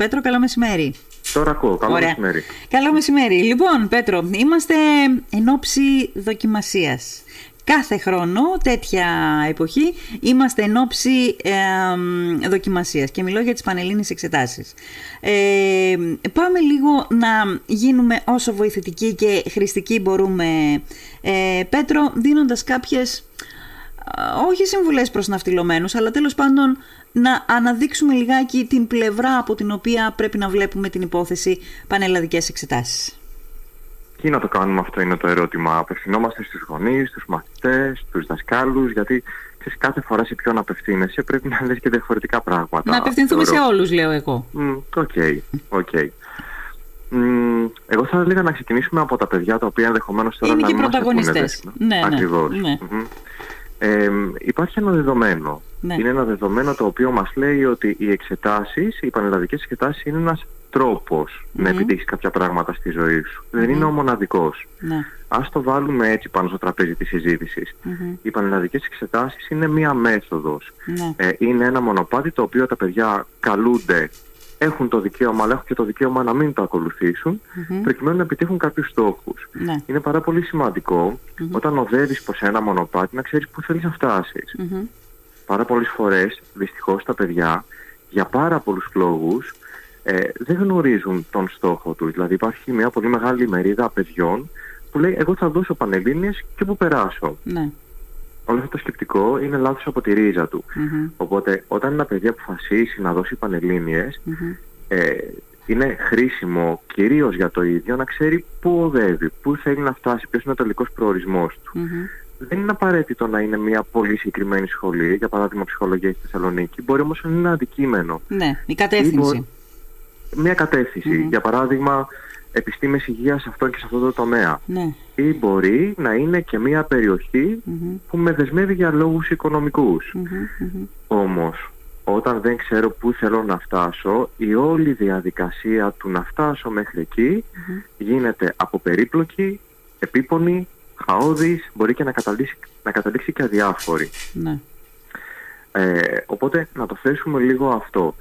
Πέτρο, καλό μεσημέρι. Τώρα ακούω, καλό μεσημέρι. Καλό μεσημέρι. Λοιπόν, Πέτρο, είμαστε εν όψει δοκιμασίας. Κάθε χρόνο, τέτοια εποχή, είμαστε εν όψει δοκιμασίας. Και μιλώ για τις Πανελλήνιες Εξετάσεις. Πάμε λίγο να γίνουμε όσο βοηθητικοί και χρηστικοί μπορούμε, Πέτρο, δίνοντας κάποιες... όχι συμβουλές προς ναυτιλωμένους, αλλά τέλος πάντων να αναδείξουμε λιγάκι την πλευρά από την οποία πρέπει να βλέπουμε την υπόθεση πανελλαδικές εξετάσεις. Τι να το κάνουμε, αυτό είναι το ερώτημα. Απευθυνόμαστε στους γονείς, στους μαθητές, στους δασκάλους, γιατί ξέρεις, κάθε φορά σε ποιον απευθύνεσαι πρέπει να λες και διαφορετικά πράγματα. Να απευθυνθούμε σε όλους, λέω εγώ. Οκ. Εγώ θα έλεγα να ξεκινήσουμε από τα παιδιά τα οποία ενδεχομένως τώρα είναι να και πρωταγωνιστές. Ναι. Υπάρχει ένα δεδομένο. Ναι. Είναι ένα δεδομένο το οποίο μας λέει ότι οι εξετάσεις, οι πανελλαδικές εξετάσεις είναι ένας τρόπος να επιτύχεις κάποια πράγματα στη ζωή σου. Δεν είναι ο μοναδικός. Ναι. Ας το βάλουμε έτσι πάνω στο τραπέζι της συζήτησης. Οι πανελλαδικές εξετάσεις είναι μία μέθοδος. Ναι. Είναι ένα μονοπάτι το οποίο τα παιδιά καλούνται, έχουν το δικαίωμα, αλλά έχουν και το δικαίωμα να μην το ακολουθήσουν, προκειμένου να επιτύχουν κάποιους στόχους. Ναι. Είναι πάρα πολύ σημαντικό όταν οδεύεις προς ένα μονοπάτι να ξέρεις πού θέλεις να φτάσεις. Πάρα πολλές φορές, δυστυχώς, τα παιδιά για πάρα πολλούς λόγους δεν γνωρίζουν τον στόχο τους. Δηλαδή, υπάρχει μια πολύ μεγάλη μερίδα παιδιών που λέει: εγώ θα δώσω πανελλήνιες και που περάσω. Ναι. Όλο αυτό το σκεπτικό είναι λάθος από τη ρίζα του. Οπότε, όταν ένα παιδί αποφασίσει να δώσει πανελλήνιες, είναι χρήσιμο κυρίως για το ίδιο να ξέρει πού οδεύει, πού θέλει να φτάσει, ποιος είναι ο τελικός προορισμός του. Δεν είναι απαραίτητο να είναι μια πολύ συγκεκριμένη σχολή, για παράδειγμα ψυχολογία στη Θεσσαλονίκη, μπορεί όμως να είναι ένα αντικείμενο. Ναι, η κατεύθυνση. Μια κατεύθυνση. Για παράδειγμα, επιστήμες υγείας σε αυτό και σε αυτό το τομέα. Ναι. Ή μπορεί να είναι και μια περιοχή που με δεσμεύει για λόγους οικονομικούς. Όμως, όταν δεν ξέρω πού θέλω να φτάσω, η όλη διαδικασία του να φτάσω μέχρι εκεί γίνεται από περίπλοκη, επίπονη, χαόδης, μπορεί και να καταλήξει και αδιάφορη. Ναι. Οπότε, να το θέσουμε λίγο αυτό.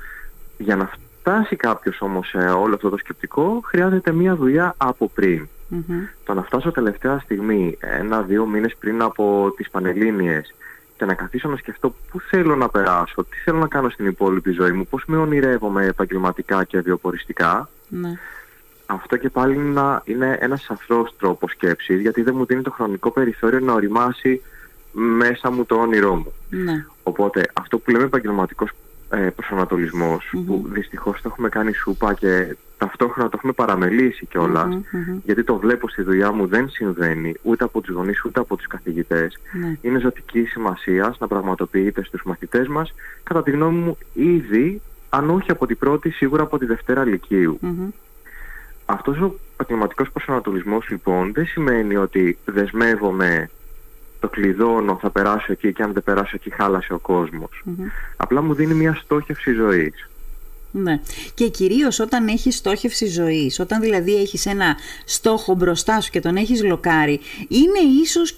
Για να φτάσει κάποιος όμως σε όλο αυτό το σκεπτικό, χρειάζεται μία δουλειά από πριν. Το να φτάσω τελευταία στιγμή, 1-2 μήνες πριν από τις Πανελλήνιες, και να καθίσω να σκεφτώ πού θέλω να περάσω, τι θέλω να κάνω στην υπόλοιπη ζωή μου, πώς με ονειρεύομαι επαγγελματικά και βιοποριστικά. Ναι. Αυτό και πάλι είναι ένας σαφρός τρόπος σκέψης, γιατί δεν μου δίνει το χρονικό περιθώριο να οριμάσει μέσα μου το όνειρό μου. Ναι. Οπότε αυτό που λέμε επαγγελματικός προσανατολισμός, που δυστυχώς το έχουμε κάνει σούπα και ταυτόχρονα το έχουμε παραμελήσει κιόλας, γιατί το βλέπω στη δουλειά μου δεν συμβαίνει ούτε από τους γονείς ούτε από τους καθηγητές. Ναι. Είναι ζωτική σημασία να πραγματοποιείται στους μαθητές μας, κατά τη γνώμη μου, ήδη, αν όχι από την πρώτη, σίγουρα από τη Δευτέρα Λυκείου. Αυτός ο επαγγελματικός προσανατολισμός, λοιπόν, δεν σημαίνει ότι δεσμεύομαι, το κλειδώνω, θα περάσω εκεί και αν δεν περάσω εκεί χάλασε ο κόσμος. Απλά μου δίνει μια στόχευση ζωής. Ναι. Και κυρίως όταν έχεις στόχευση ζωής, όταν δηλαδή έχεις ένα στόχο μπροστά σου και τον έχεις λοκάρει, είναι ίσως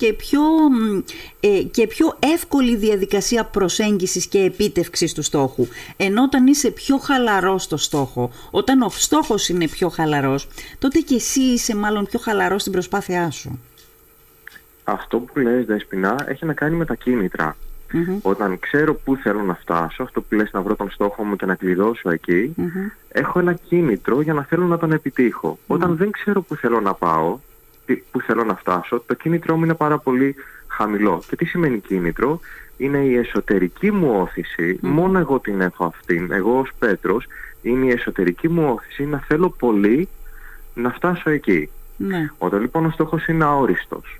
και πιο εύκολη διαδικασία προσέγγισης και επίτευξης του στόχου. Ενώ όταν είσαι πιο χαλαρός στο στόχο, όταν ο στόχος είναι πιο χαλαρός, τότε και εσύ είσαι μάλλον πιο χαλαρός στην προσπάθειά σου. Αυτό που λες, Δεσποινά, έχει να κάνει με τα κίνητρα. Όταν ξέρω πού θέλω να φτάσω, αυτό που λες, να βρω τον στόχο μου και να κλειδώσω εκεί, έχω ένα κίνητρο για να θέλω να τον επιτύχω. Όταν δεν ξέρω πού θέλω να πάω, πού θέλω να φτάσω, το κίνητρό μου είναι πάρα πολύ χαμηλό. Και τι σημαίνει κίνητρο? Είναι η εσωτερική μου όθηση, μόνο εγώ την έχω αυτήν, εγώ ως Πέτρος, είναι η εσωτερική μου όθηση να θέλω πολύ να φτάσω εκεί. Όταν λοιπόν ο στόχος είναι αόριστος,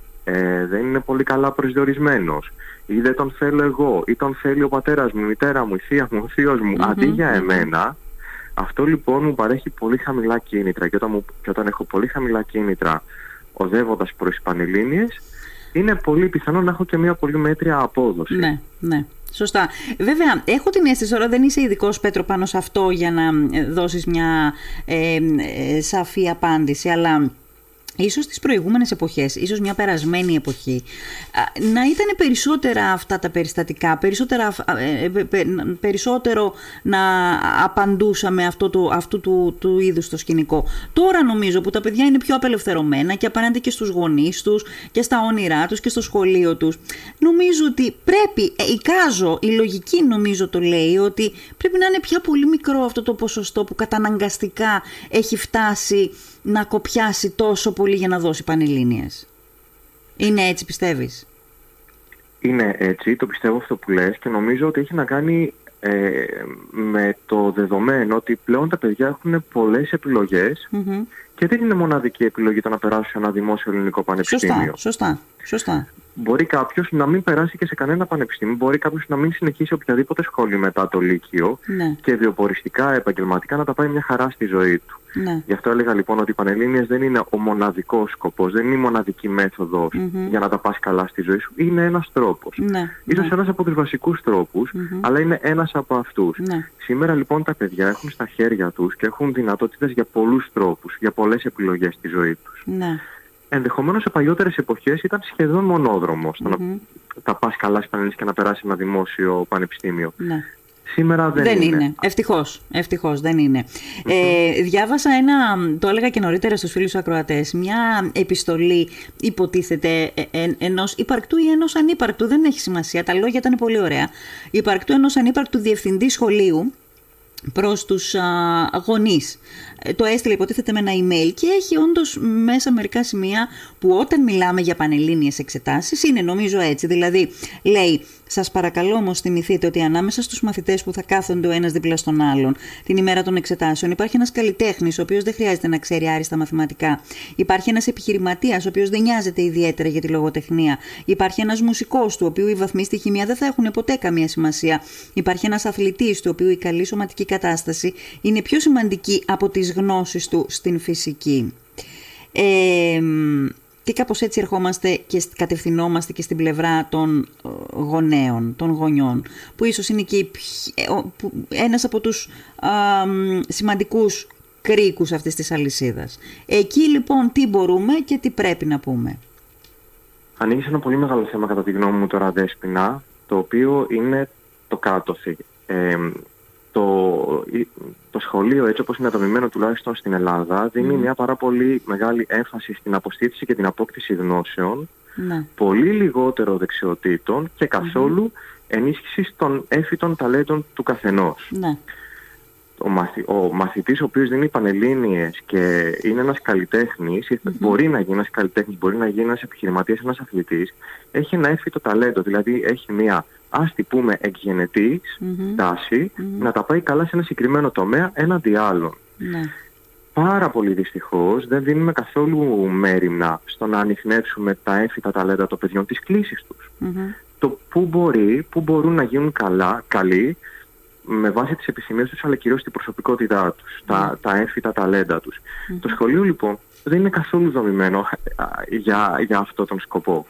δεν είναι πολύ καλά προσδιορισμένος, ή δεν τον θέλω εγώ, ή τον θέλει ο πατέρας μου, η μητέρα μου, η θεία μου, ο θείος μου, αντί για εμένα, αυτό λοιπόν μου παρέχει πολύ χαμηλά κίνητρα. Και όταν έχω πολύ χαμηλά κίνητρα οδεύοντας προς τις Πανελλήνιες, είναι πολύ πιθανό να έχω και μια πολύ μέτρια απόδοση. Ναι, ναι. Σωστά. Βέβαια, έχω την αίσθηση, τώρα δεν είσαι ειδικός, Πέτρο, πάνω σε αυτό για να δώσεις μια σαφή απάντηση, αλλά... Ίσως τις προηγούμενες εποχές, ίσως μια περασμένη εποχή, να ήταν περισσότερα αυτά τα περιστατικά, περισσότερο να απαντούσαμε αυτού του είδους το σκηνικό. Τώρα νομίζω που τα παιδιά είναι πιο απελευθερωμένα και απέναντι και στους γονείς τους και στα όνειρά τους και στο σχολείο τους. Νομίζω ότι πρέπει, η λογική νομίζω το λέει, ότι πρέπει να είναι πια πολύ μικρό αυτό το ποσοστό που καταναγκαστικά έχει φτάσει να κοπιάσει τόσο πολύ για να δώσει πανελλήνιες. Είναι έτσι, πιστεύεις? Είναι έτσι, το πιστεύω αυτό που λες και νομίζω ότι έχει να κάνει με το δεδομένο ότι πλέον τα παιδιά έχουν πολλές επιλογές και δεν είναι μοναδική επιλογή το να περάσουν σε ένα δημόσιο ελληνικό πανεπιστήμιο. Σωστά. Μπορεί κάποιος να μην περάσει και σε κανένα πανεπιστήμιο, μπορεί κάποιος να μην συνεχίσει οποιαδήποτε σχόλιο μετά το Λύκειο και βιοποριστικά, επαγγελματικά να τα πάει μια χαρά στη ζωή του. Ναι. Γι' αυτό έλεγα λοιπόν ότι οι πανελλήνιες δεν είναι ο μοναδικός σκοπός, δεν είναι η μοναδική μέθοδος για να τα πας καλά στη ζωή σου. Είναι ένας τρόπος. Ίσως ένας από τους βασικούς τρόπους, αλλά είναι ένας από αυτούς. Σήμερα λοιπόν τα παιδιά έχουν στα χέρια τους και έχουν δυνατότητες για πολλούς τρόπους, για πολλές επιλογές στη ζωή τους. Ενδεχομένως σε παλιότερες εποχές ήταν σχεδόν μονόδρομος το να τα πας καλά στις πανελλήνιες και να περάσει ένα δημόσιο πανεπιστήμιο. Σήμερα δεν είναι. Ευτυχώς δεν είναι. Διάβασα το έλεγα και νωρίτερα στους φίλους ακροατές, μια επιστολή υποτίθεται ενός υπαρκτού ή ενός ανύπαρκτου, δεν έχει σημασία, τα λόγια ήταν πολύ ωραία, υπαρκτού ενός ανύπαρκτου διευθυντή σχολείου προς τους γονείς. Το έστειλε υποτίθεται με ένα email και έχει όντως μέσα μερικά σημεία που όταν μιλάμε για πανελλήνιες εξετάσεις είναι νομίζω έτσι. Δηλαδή λέει: «Σας παρακαλώ όμως θυμηθείτε ότι ανάμεσα στους μαθητές που θα κάθονται ο ένας δίπλα στον άλλον την ημέρα των εξετάσεων υπάρχει ένας καλλιτέχνης ο οποίος δεν χρειάζεται να ξέρει άριστα μαθηματικά. Υπάρχει ένας επιχειρηματίας ο οποίος δεν νοιάζεται ιδιαίτερα για τη λογοτεχνία. Υπάρχει ένας μουσικός του οποίου οι βαθμοί στη χημεία δεν θα έχουν ποτέ καμία σημασία. Υπάρχει ένας αθλητής του οποίου η καλή σωματική κατάσταση είναι πιο σημαντική από τις γνώσεις του στην φυσική». Και κάπως έτσι ερχόμαστε και κατευθυνόμαστε και στην πλευρά των γονέων, των γονιών, που ίσως είναι και ένας από τους σημαντικούς κρίκους αυτής της αλυσίδας. Εκεί λοιπόν τι μπορούμε και τι πρέπει να πούμε? Ανοίγεις ένα πολύ μεγάλο θέμα κατά τη γνώμη μου τώρα, Δέσποινα, το οποίο είναι το κάτωθι. Το σχολείο, έτσι όπως είναι δομημένο τουλάχιστον στην Ελλάδα, δίνει μια πάρα πολύ μεγάλη έμφαση στην αποστήθηση και την απόκτηση γνώσεων, πολύ λιγότερο δεξιοτήτων και καθόλου ενίσχυση των έφυτων ταλέντων του καθενός. Ο μαθητής ο οποίος δίνει πανελλήνιες και είναι ένας καλλιτέχνης, μπορεί να γίνει ένας καλλιτέχνης, μπορεί να γίνει ένας επιχειρηματίας, ένας αθλητής, έχει ένα έφυτο ταλέντο, δηλαδή έχει μια, ας τη πούμε, εκγενετής τάση να τα πάει καλά σε ένα συγκεκριμένο τομέα έναντι άλλων. Πάρα πολύ δυστυχώς δεν δίνουμε καθόλου μέριμνα στο να ανιχνεύσουμε τα έφυτα ταλέντα των παιδιών, τις κλίσεις τους. Το πού μπορούν να γίνουν καλοί με βάση τις επιθυμίες τους, αλλά κυρίως την προσωπικότητά τους, τα έφυτα ταλέντα τους. Το σχολείο λοιπόν δεν είναι καθόλου δομημένο για αυτόν τον σκοπό.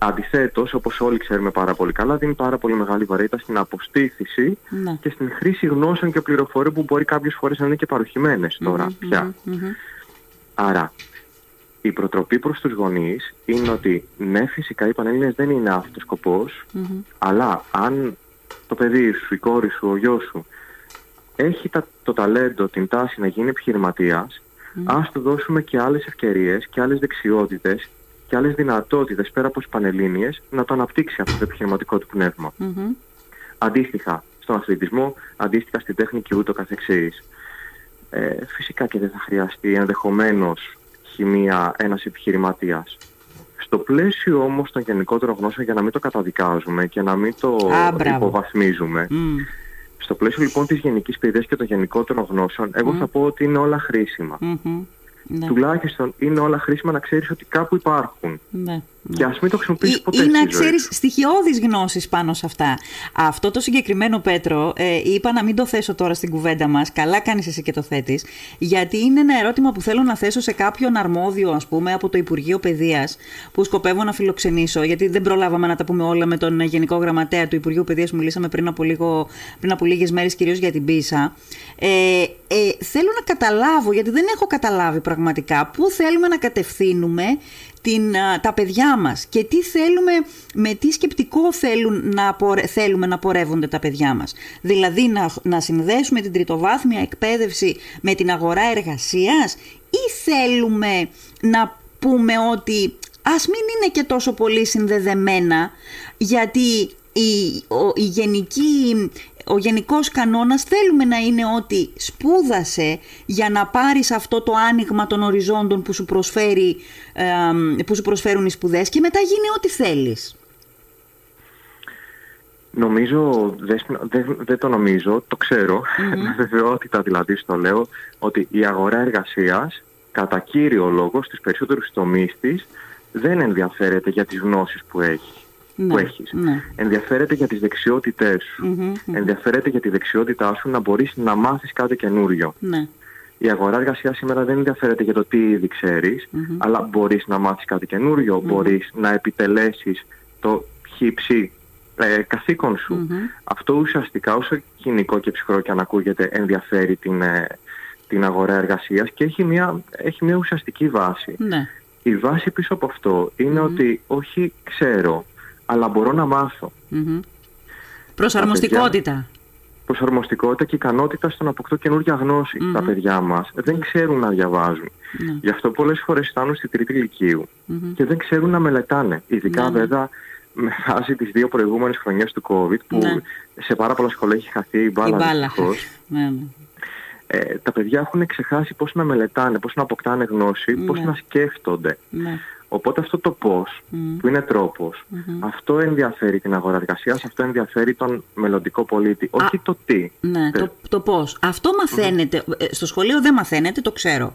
Αντιθέτως, όπως όλοι ξέρουμε πάρα πολύ καλά, δίνει πάρα πολύ μεγάλη βαρύτητα στην αποστήθηση και στην χρήση γνώσεων και πληροφοριών που μπορεί κάποιες φορές να είναι και παροχημένες τώρα πια. Άρα, η προτροπή προς τους γονείς είναι ότι ναι, φυσικά οι πανελλήνιες δεν είναι αυτός ο σκοπός, αλλά αν το παιδί σου, η κόρη σου, ο γιος σου έχει το ταλέντο, την τάση να γίνει επιχειρηματίας, ας του δώσουμε και άλλες ευκαιρίες και άλλες δεξιότητες και άλλες δυνατότητες πέρα από τις πανελλήνιες να το αναπτύξει αυτό το επιχειρηματικό του πνεύμα. Αντίστοιχα στον αθλητισμό, αντίστοιχα στην τέχνη και ούτω καθεξής. Φυσικά και δεν θα χρειαστεί ενδεχομένως χημεία ένας επιχειρηματίας. Στο πλαίσιο όμως των γενικότερων γνώσεων, για να μην το καταδικάζουμε και να μην το υποβαθμίζουμε, στο πλαίσιο λοιπόν της γενικής παιδείας και των γενικότερων γνώσεων, εγώ θα πω ότι είναι όλα χρήσιμα. Τουλάχιστον είναι όλα χρήσιμα να ξέρεις ότι κάπου υπάρχουν. Και ας μην το χρησιμοποιήσεις ποτέ. Ή να ξέρεις στοιχειώδεις γνώσεις πάνω σε αυτά. Αυτό το συγκεκριμένο, Πέτρο, είπα να μην το θέσω τώρα στην κουβέντα μας. Καλά κάνεις εσύ και το θέτεις. Γιατί είναι ένα ερώτημα που θέλω να θέσω σε κάποιον αρμόδιο, ας πούμε, από το Υπουργείο Παιδείας, που σκοπεύω να φιλοξενήσω. Γιατί δεν προλάβαμε να τα πούμε όλα με τον Γενικό Γραμματέα του Υπουργείου Παιδείας. Μιλήσαμε πριν από λίγες μέρες, κυρίως για την Πίσα. Θέλω να καταλάβω, γιατί δεν έχω καταλάβει πραγματικά, πού θέλουμε να κατευθύνουμε τα παιδιά μας και τι θέλουμε, με τι σκεπτικό θέλουμε να πορεύονται τα παιδιά μας. Δηλαδή να συνδέσουμε την τριτοβάθμια εκπαίδευση με την αγορά εργασίας, ή θέλουμε να πούμε ότι ας μην είναι και τόσο πολύ συνδεδεμένα, γιατί ο γενικός κανόνας θέλουμε να είναι ότι σπούδασε για να πάρεις αυτό το άνοιγμα των οριζόντων που σου προσφέρουν οι σπουδές, και μετά γίνει ό,τι θέλεις. Νομίζω, δεν το νομίζω, το ξέρω, με βεβαιότητα δηλαδή στο λέω, ότι η αγορά εργασίας κατά κύριο λόγο στις περισσότερους τομείς της δεν ενδιαφέρεται για τις γνώσεις που έχει. Που έχεις. Ναι. Ενδιαφέρεται για τις δεξιότητές σου. Ενδιαφέρεται για τη δεξιότητά σου να μπορείς να μάθεις κάτι καινούριο. Ναι. Η αγορά εργασίας σήμερα δεν ενδιαφέρεται για το τι ήδη ξέρεις, αλλά μπορείς να μάθεις κάτι καινούριο, μπορείς να επιτελέσεις το χύψη καθήκον σου. Αυτό ουσιαστικά, όσο κοινικό και ψυχρό και αν ακούγεται, ενδιαφέρει την αγορά εργασίας και έχει μια ουσιαστική βάση. Ναι. Η βάση πίσω από αυτό είναι ότι όχι ξέρω, αλλά μπορώ να μάθω. Προσαρμοστικότητα. Προσαρμοστικότητα και ικανότητα στο να αποκτώ καινούργια γνώση. Τα παιδιά μας δεν ξέρουν να διαβάζουν. Γι' αυτό πολλές φορές φτάνουν στη τρίτη ηλικίου και δεν ξέρουν να μελετάνε. Ειδικά βέβαια με βάση τις δύο προηγούμενες χρονιές του COVID, που σε πάρα πολλά σχολεία έχει χαθεί η μπάλα. Τα παιδιά έχουν ξεχάσει πώς να μελετάνε, πώς να αποκτάνε γνώση, πώς να σκέφτονται. Οπότε αυτό το πώς, που είναι τρόπος, αυτό ενδιαφέρει την αγορά εργασίας, αυτό ενδιαφέρει τον μελλοντικό πολίτη, όχι το τι. Ναι, το πώς. Αυτό μαθαίνετε, στο σχολείο δεν μαθαίνετε, το ξέρω.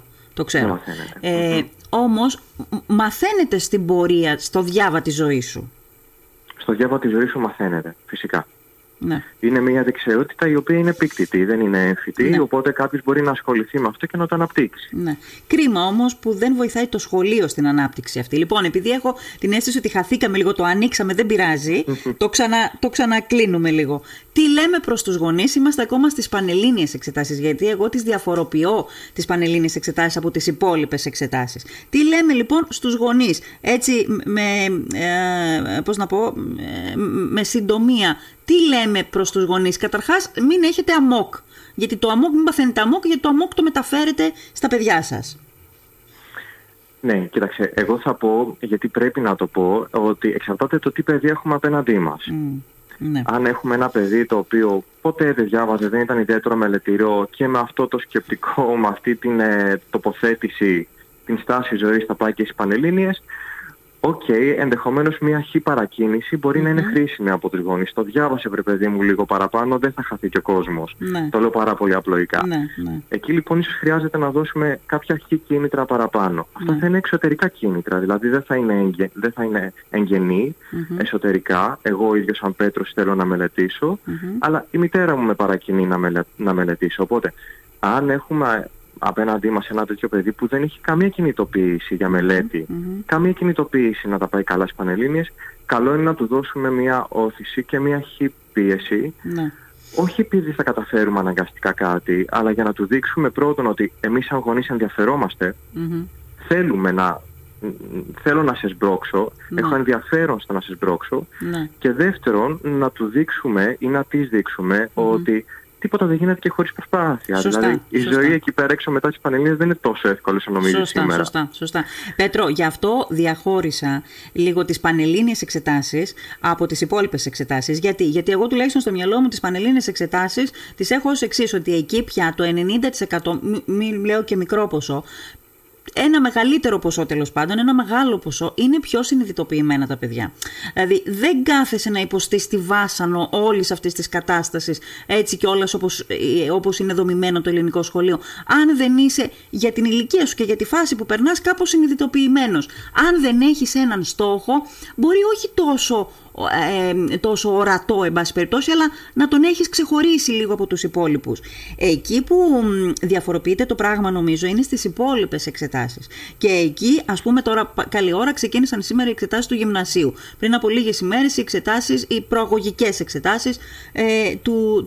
Όμως μαθαίνετε στην πορεία, στο διάβα της ζωής σου. Στο διάβα της ζωής σου μαθαίνετε, φυσικά. Ναι. Είναι μια δεξιότητα η οποία είναι επίκτητη, δεν είναι έμφυτη, οπότε κάποιος μπορεί να ασχοληθεί με αυτό και να το αναπτύξει. Ναι. Κρίμα όμως που δεν βοηθάει το σχολείο στην ανάπτυξη αυτή. Λοιπόν, επειδή έχω την αίσθηση ότι χαθήκαμε λίγο, το ανοίξαμε, δεν πειράζει, το ξανακλίνουμε λίγο. Τι λέμε προς τους γονείς? Είμαστε ακόμα στις πανελλήνιες εξετάσεις, γιατί εγώ τις διαφοροποιώ τις πανελλήνιες εξετάσεις από τις υπόλοιπες εξετάσεις. Τι λέμε λοιπόν στους γονείς, έτσι με συντομία? Τι λέμε προς τους γονείς? Καταρχάς, μην έχετε αμόκ. Γιατί το αμόκ, μην παθαίνετε αμόκ, γιατί το αμόκ το μεταφέρετε στα παιδιά σας. Ναι, κοίταξε, εγώ θα πω, γιατί πρέπει να το πω, ότι εξαρτάται το τι παιδί έχουμε απέναντί μας. Ναι. Αν έχουμε ένα παιδί το οποίο ποτέ δεν διάβαζε, δεν ήταν ιδιαίτερο μελετηρό, και με αυτό το σκεπτικό, με αυτή την τοποθέτηση, την στάση ζωής θα πάει και στις πανελλήνιες, ενδεχομένως μια χι παρακίνηση μπορεί να είναι χρήσιμη από τους γονείς. Το διάβασε, βρε παιδί μου, λίγο παραπάνω, δεν θα χαθεί και ο κόσμος. Το λέω πάρα πολύ απλοϊκά. Εκεί λοιπόν ίσως χρειάζεται να δώσουμε κάποια χι κίνητρα παραπάνω. Αυτά θα είναι εξωτερικά κίνητρα, δηλαδή δεν θα είναι εγγενή εσωτερικά. Εγώ ίδιος σαν Πέτρος θέλω να μελετήσω, αλλά η μητέρα μου με παρακινεί να μελετήσω. Οπότε, αν έχουμε απέναντί μας ένα τέτοιο παιδί που δεν έχει καμία κινητοποίηση για μελέτη, καμία κινητοποίηση να τα πάει καλά στις πανελλήνιες, καλό είναι να του δώσουμε μια όθηση και μια πίεση. Όχι επειδή θα καταφέρουμε αναγκαστικά κάτι, αλλά για να του δείξουμε πρώτον ότι εμείς σαν γονείς ενδιαφερόμαστε, θέλω να σε σμπρώξω, έχω ενδιαφέρον στο να σε σμπρώξω, και δεύτερον να του δείξουμε ή να της δείξουμε ότι τίποτα δεν γίνεται και χωρίς προσπάθεια. Σωστά, δηλαδή η ζωή εκεί πέρα έξω μετά τις πανελλήνιες δεν είναι τόσο εύκολη όσο νομίζεις σήμερα. Σωστά. Πέτρο, γι' αυτό διαχώρισα λίγο τις πανελλήνιες εξετάσεις από τις υπόλοιπες εξετάσεις. Γιατί εγώ τουλάχιστον στο μυαλό μου τις πανελλήνιες εξετάσεις τις έχω ως εξής, ότι εκεί πια το 90%, μην λέω και μικρό ποσό, ένα μεγαλύτερο ποσό, τέλος πάντων, ένα μεγάλο ποσό, είναι πιο συνειδητοποιημένα τα παιδιά. Δηλαδή δεν κάθεσαι να υποστείς τη βάσανο όλης αυτής της κατάστασης, έτσι και όλας όπως είναι δομημένο το ελληνικό σχολείο, αν δεν είσαι για την ηλικία σου και για τη φάση που περνάς κάπως συνειδητοποιημένος. Αν δεν έχεις έναν στόχο, μπορεί όχι τόσο ορατό, εν πάση περιπτώσει, αλλά να τον έχεις ξεχωρίσει λίγο από τους υπόλοιπους. Εκεί που διαφοροποιείται το πράγμα, νομίζω, είναι στις υπόλοιπες εξετάσεις. Και εκεί, ας πούμε, τώρα καλή ώρα ξεκίνησαν σήμερα οι εξετάσεις του γυμνασίου. Πριν από λίγες ημέρες οι εξετάσεις, οι προαγωγικές εξετάσεις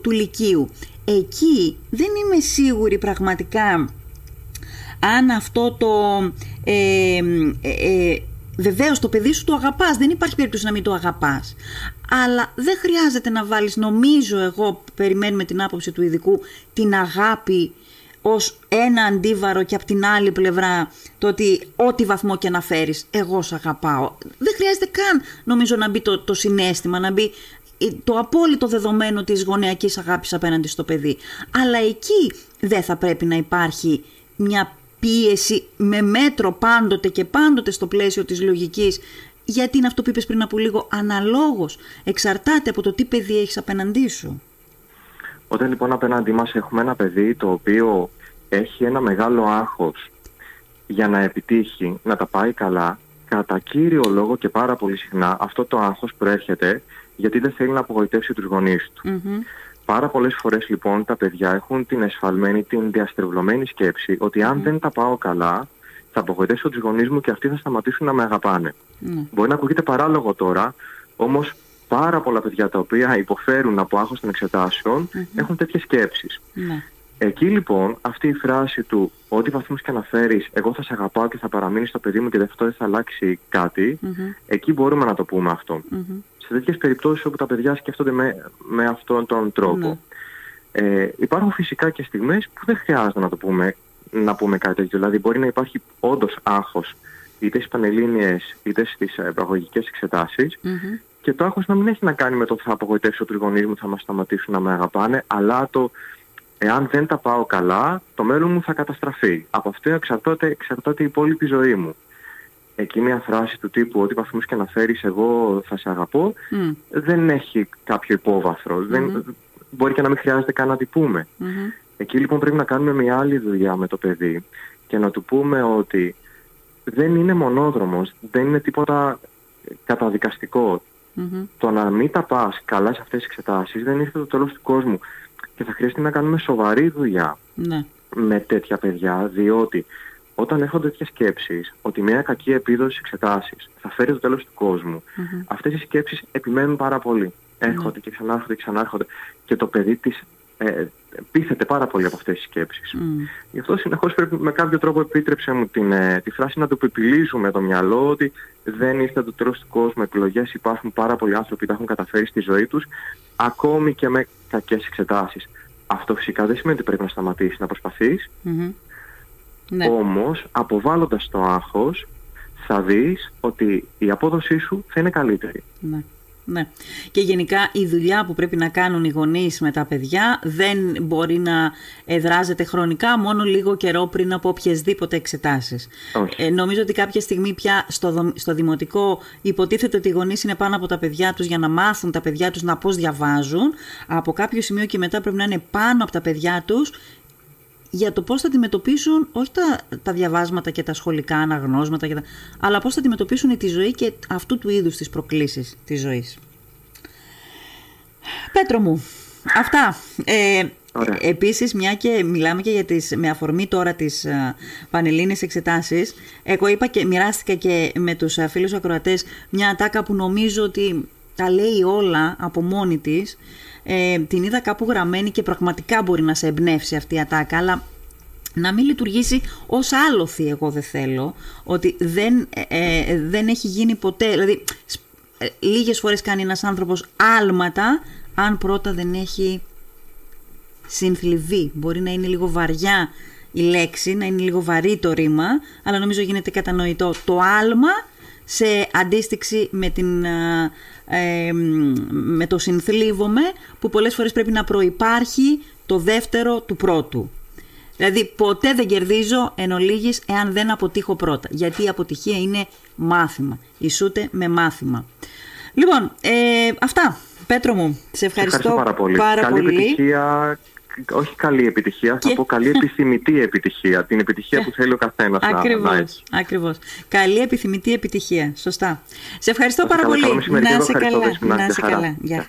του λυκείου. Εκεί δεν είμαι σίγουρη πραγματικά αν αυτό το... Βεβαίως το παιδί σου το αγαπάς, δεν υπάρχει περίπτωση να μην το αγαπάς. Αλλά δεν χρειάζεται να βάλεις, νομίζω εγώ, περιμένουμε την άποψη του ειδικού, την αγάπη ως ένα αντίβαρο και από την άλλη πλευρά το ότι ό,τι βαθμό και να φέρεις, εγώ σ' αγαπάω. Δεν χρειάζεται καν, νομίζω, να μπει το συναίσθημα, να μπει το απόλυτο δεδομένο της γονεακής αγάπης απέναντι στο παιδί. Αλλά εκεί δεν θα πρέπει να υπάρχει μια πίεση με μέτρο πάντοτε και πάντοτε στο πλαίσιο της λογικής, γιατί είναι αυτό που είπες πριν από λίγο, αναλόγως, εξαρτάται από το τι παιδί έχεις απέναντί σου. Όταν λοιπόν απέναντί μας έχουμε ένα παιδί το οποίο έχει ένα μεγάλο άγχος για να επιτύχει, να τα πάει καλά, κατά κύριο λόγο και πάρα πολύ συχνά αυτό το άγχος προέρχεται γιατί δεν θέλει να απογοητεύσει τους γονείς του. Mm-hmm. Πάρα πολλές φορές λοιπόν τα παιδιά έχουν την εσφαλμένη, την διαστρεβλωμένη σκέψη ότι αν δεν τα πάω καλά θα απογοητεύσω τους γονείς μου και αυτοί θα σταματήσουν να με αγαπάνε. Μπορεί να ακούγεται παράλογο τώρα, όμως πάρα πολλά παιδιά τα οποία υποφέρουν από άγχος των εξετάσεων έχουν τέτοιες σκέψεις. Εκεί λοιπόν αυτή η φράση του «Ό,τι βαθμούς και να φέρεις, εγώ θα σε αγαπάω και θα παραμείνεις στο παιδί μου και αυτό δεν θα αλλάξει κάτι», εκεί μπορούμε να το πούμε αυτό. Σε τέτοιες περιπτώσεις όπου τα παιδιά σκέφτονται με αυτόν τον τρόπο. Υπάρχουν φυσικά και στιγμές που δεν χρειάζεται να πούμε κάτι τέτοιο. Δηλαδή μπορεί να υπάρχει όντως άγχος είτε στις πανελλήνιες είτε στις προαγωγικές εξετάσεις και το άγχος να μην έχει να κάνει με το ότι θα απογοητεύσω τους γονείς μου, θα μας σταματήσουν να με αγαπάνε, αλλά το εάν δεν τα πάω καλά το μέλλον μου θα καταστραφεί. Από αυτό εξαρτάται η υπόλοιπη ζωή μου. Εκεί μια φράση του τύπου «Ό,τι βαθμούς και να φέρεις, εγώ θα σε αγαπώ» δεν έχει κάποιο υπόβαθρο. Μπορεί και να μην χρειάζεται καν να την πούμε. Εκεί λοιπόν πρέπει να κάνουμε μια άλλη δουλειά με το παιδί και να του πούμε ότι δεν είναι μονόδρομος, δεν είναι τίποτα καταδικαστικό. Το να μην τα πας καλά σε αυτές τις εξετάσεις δεν ήρθε το τέλος του κόσμου και θα χρειαστεί να κάνουμε σοβαρή δουλειά με τέτοια παιδιά, διότι όταν έρχονται τέτοιες σκέψεις ότι μια κακή επίδοση εξετάσεις θα φέρει το τέλος του κόσμου, αυτές οι σκέψεις επιμένουν πάρα πολύ. Έρχονται και ξανάρχονται και ξανάρχονται και το παιδί της πείθεται πάρα πολύ από αυτές τις σκέψεις. Γι' αυτό συνεχώς πρέπει με κάποιο τρόπο, επίτρεψε μου τη φράση, να του επιπηλίζουμε το μυαλό ότι δεν ήρθε το τέλος του κόσμου, εκλογές υπάρχουν, πάρα πολλοί άνθρωποι που τα έχουν καταφέρει στη ζωή τους, ακόμη και με κακές εξετάσεις. Αυτό φυσικά δεν σημαίνει ότι πρέπει να σταματήσεις να προσπαθείς. Όμως, αποβάλλοντας το άγχος, θα δεις ότι η απόδοσή σου θα είναι καλύτερη. Και γενικά η δουλειά που πρέπει να κάνουν οι γονείς με τα παιδιά δεν μπορεί να εδράζεται χρονικά μόνο λίγο καιρό πριν από οποιασδήποτε εξετάσεις. Νομίζω ότι κάποια στιγμή πια στο δημοτικό υποτίθεται ότι οι γονείς είναι πάνω από τα παιδιά τους για να μάθουν τα παιδιά τους να πώς διαβάζουν. Από κάποιο σημείο και μετά πρέπει να είναι πάνω από τα παιδιά τους για το πώς θα αντιμετωπίσουν όχι τα διαβάσματα και τα σχολικά αναγνώσματα, αλλά πώς θα αντιμετωπίσουν τη ζωή και αυτού του είδους τις προκλήσεις της ζωής. Πέτρο μου, αυτά. Επίσης, μια και μιλάμε και με αφορμή τώρα τις πανελλήνιες εξετάσεις, εγώ είπα και μοιράστηκα και με τους φίλους ακροατές μια ατάκα που νομίζω ότι τα λέει όλα από μόνη της. Την είδα κάπου γραμμένη και πραγματικά μπορεί να σε εμπνεύσει αυτή η ατάκα, αλλά να μην λειτουργήσει ως άλοθη εγώ δεν θέλω, ότι δεν έχει γίνει ποτέ, δηλαδή λίγες φορές κάνει ένας άνθρωπος άλματα αν πρώτα δεν έχει συνθλιβεί. Μπορεί να είναι λίγο βαριά η λέξη, να είναι λίγο βαρύ το ρήμα, αλλά νομίζω γίνεται κατανοητό το άλμα σε αντίστοιξη με με το συνθλίβομαι, που πολλές φορές πρέπει να προϋπάρχει το δεύτερο του πρώτου. Δηλαδή ποτέ δεν κερδίζω εν ολίγης εάν δεν αποτύχω πρώτα. Γιατί η αποτυχία είναι μάθημα. Ισούται με μάθημα. Λοιπόν, αυτά. Πέτρο μου, σε ευχαριστώ πάρα πολύ. Καλή επιτυχία. Όχι καλή επιτυχία, θα πω καλή επιθυμητή επιτυχία. Την επιτυχία που θέλει ο καθένας. Ακριβώς. Καλή επιθυμητή επιτυχία. Σωστά. Σε ευχαριστώ πάρα πολύ. Να είσαι καλά.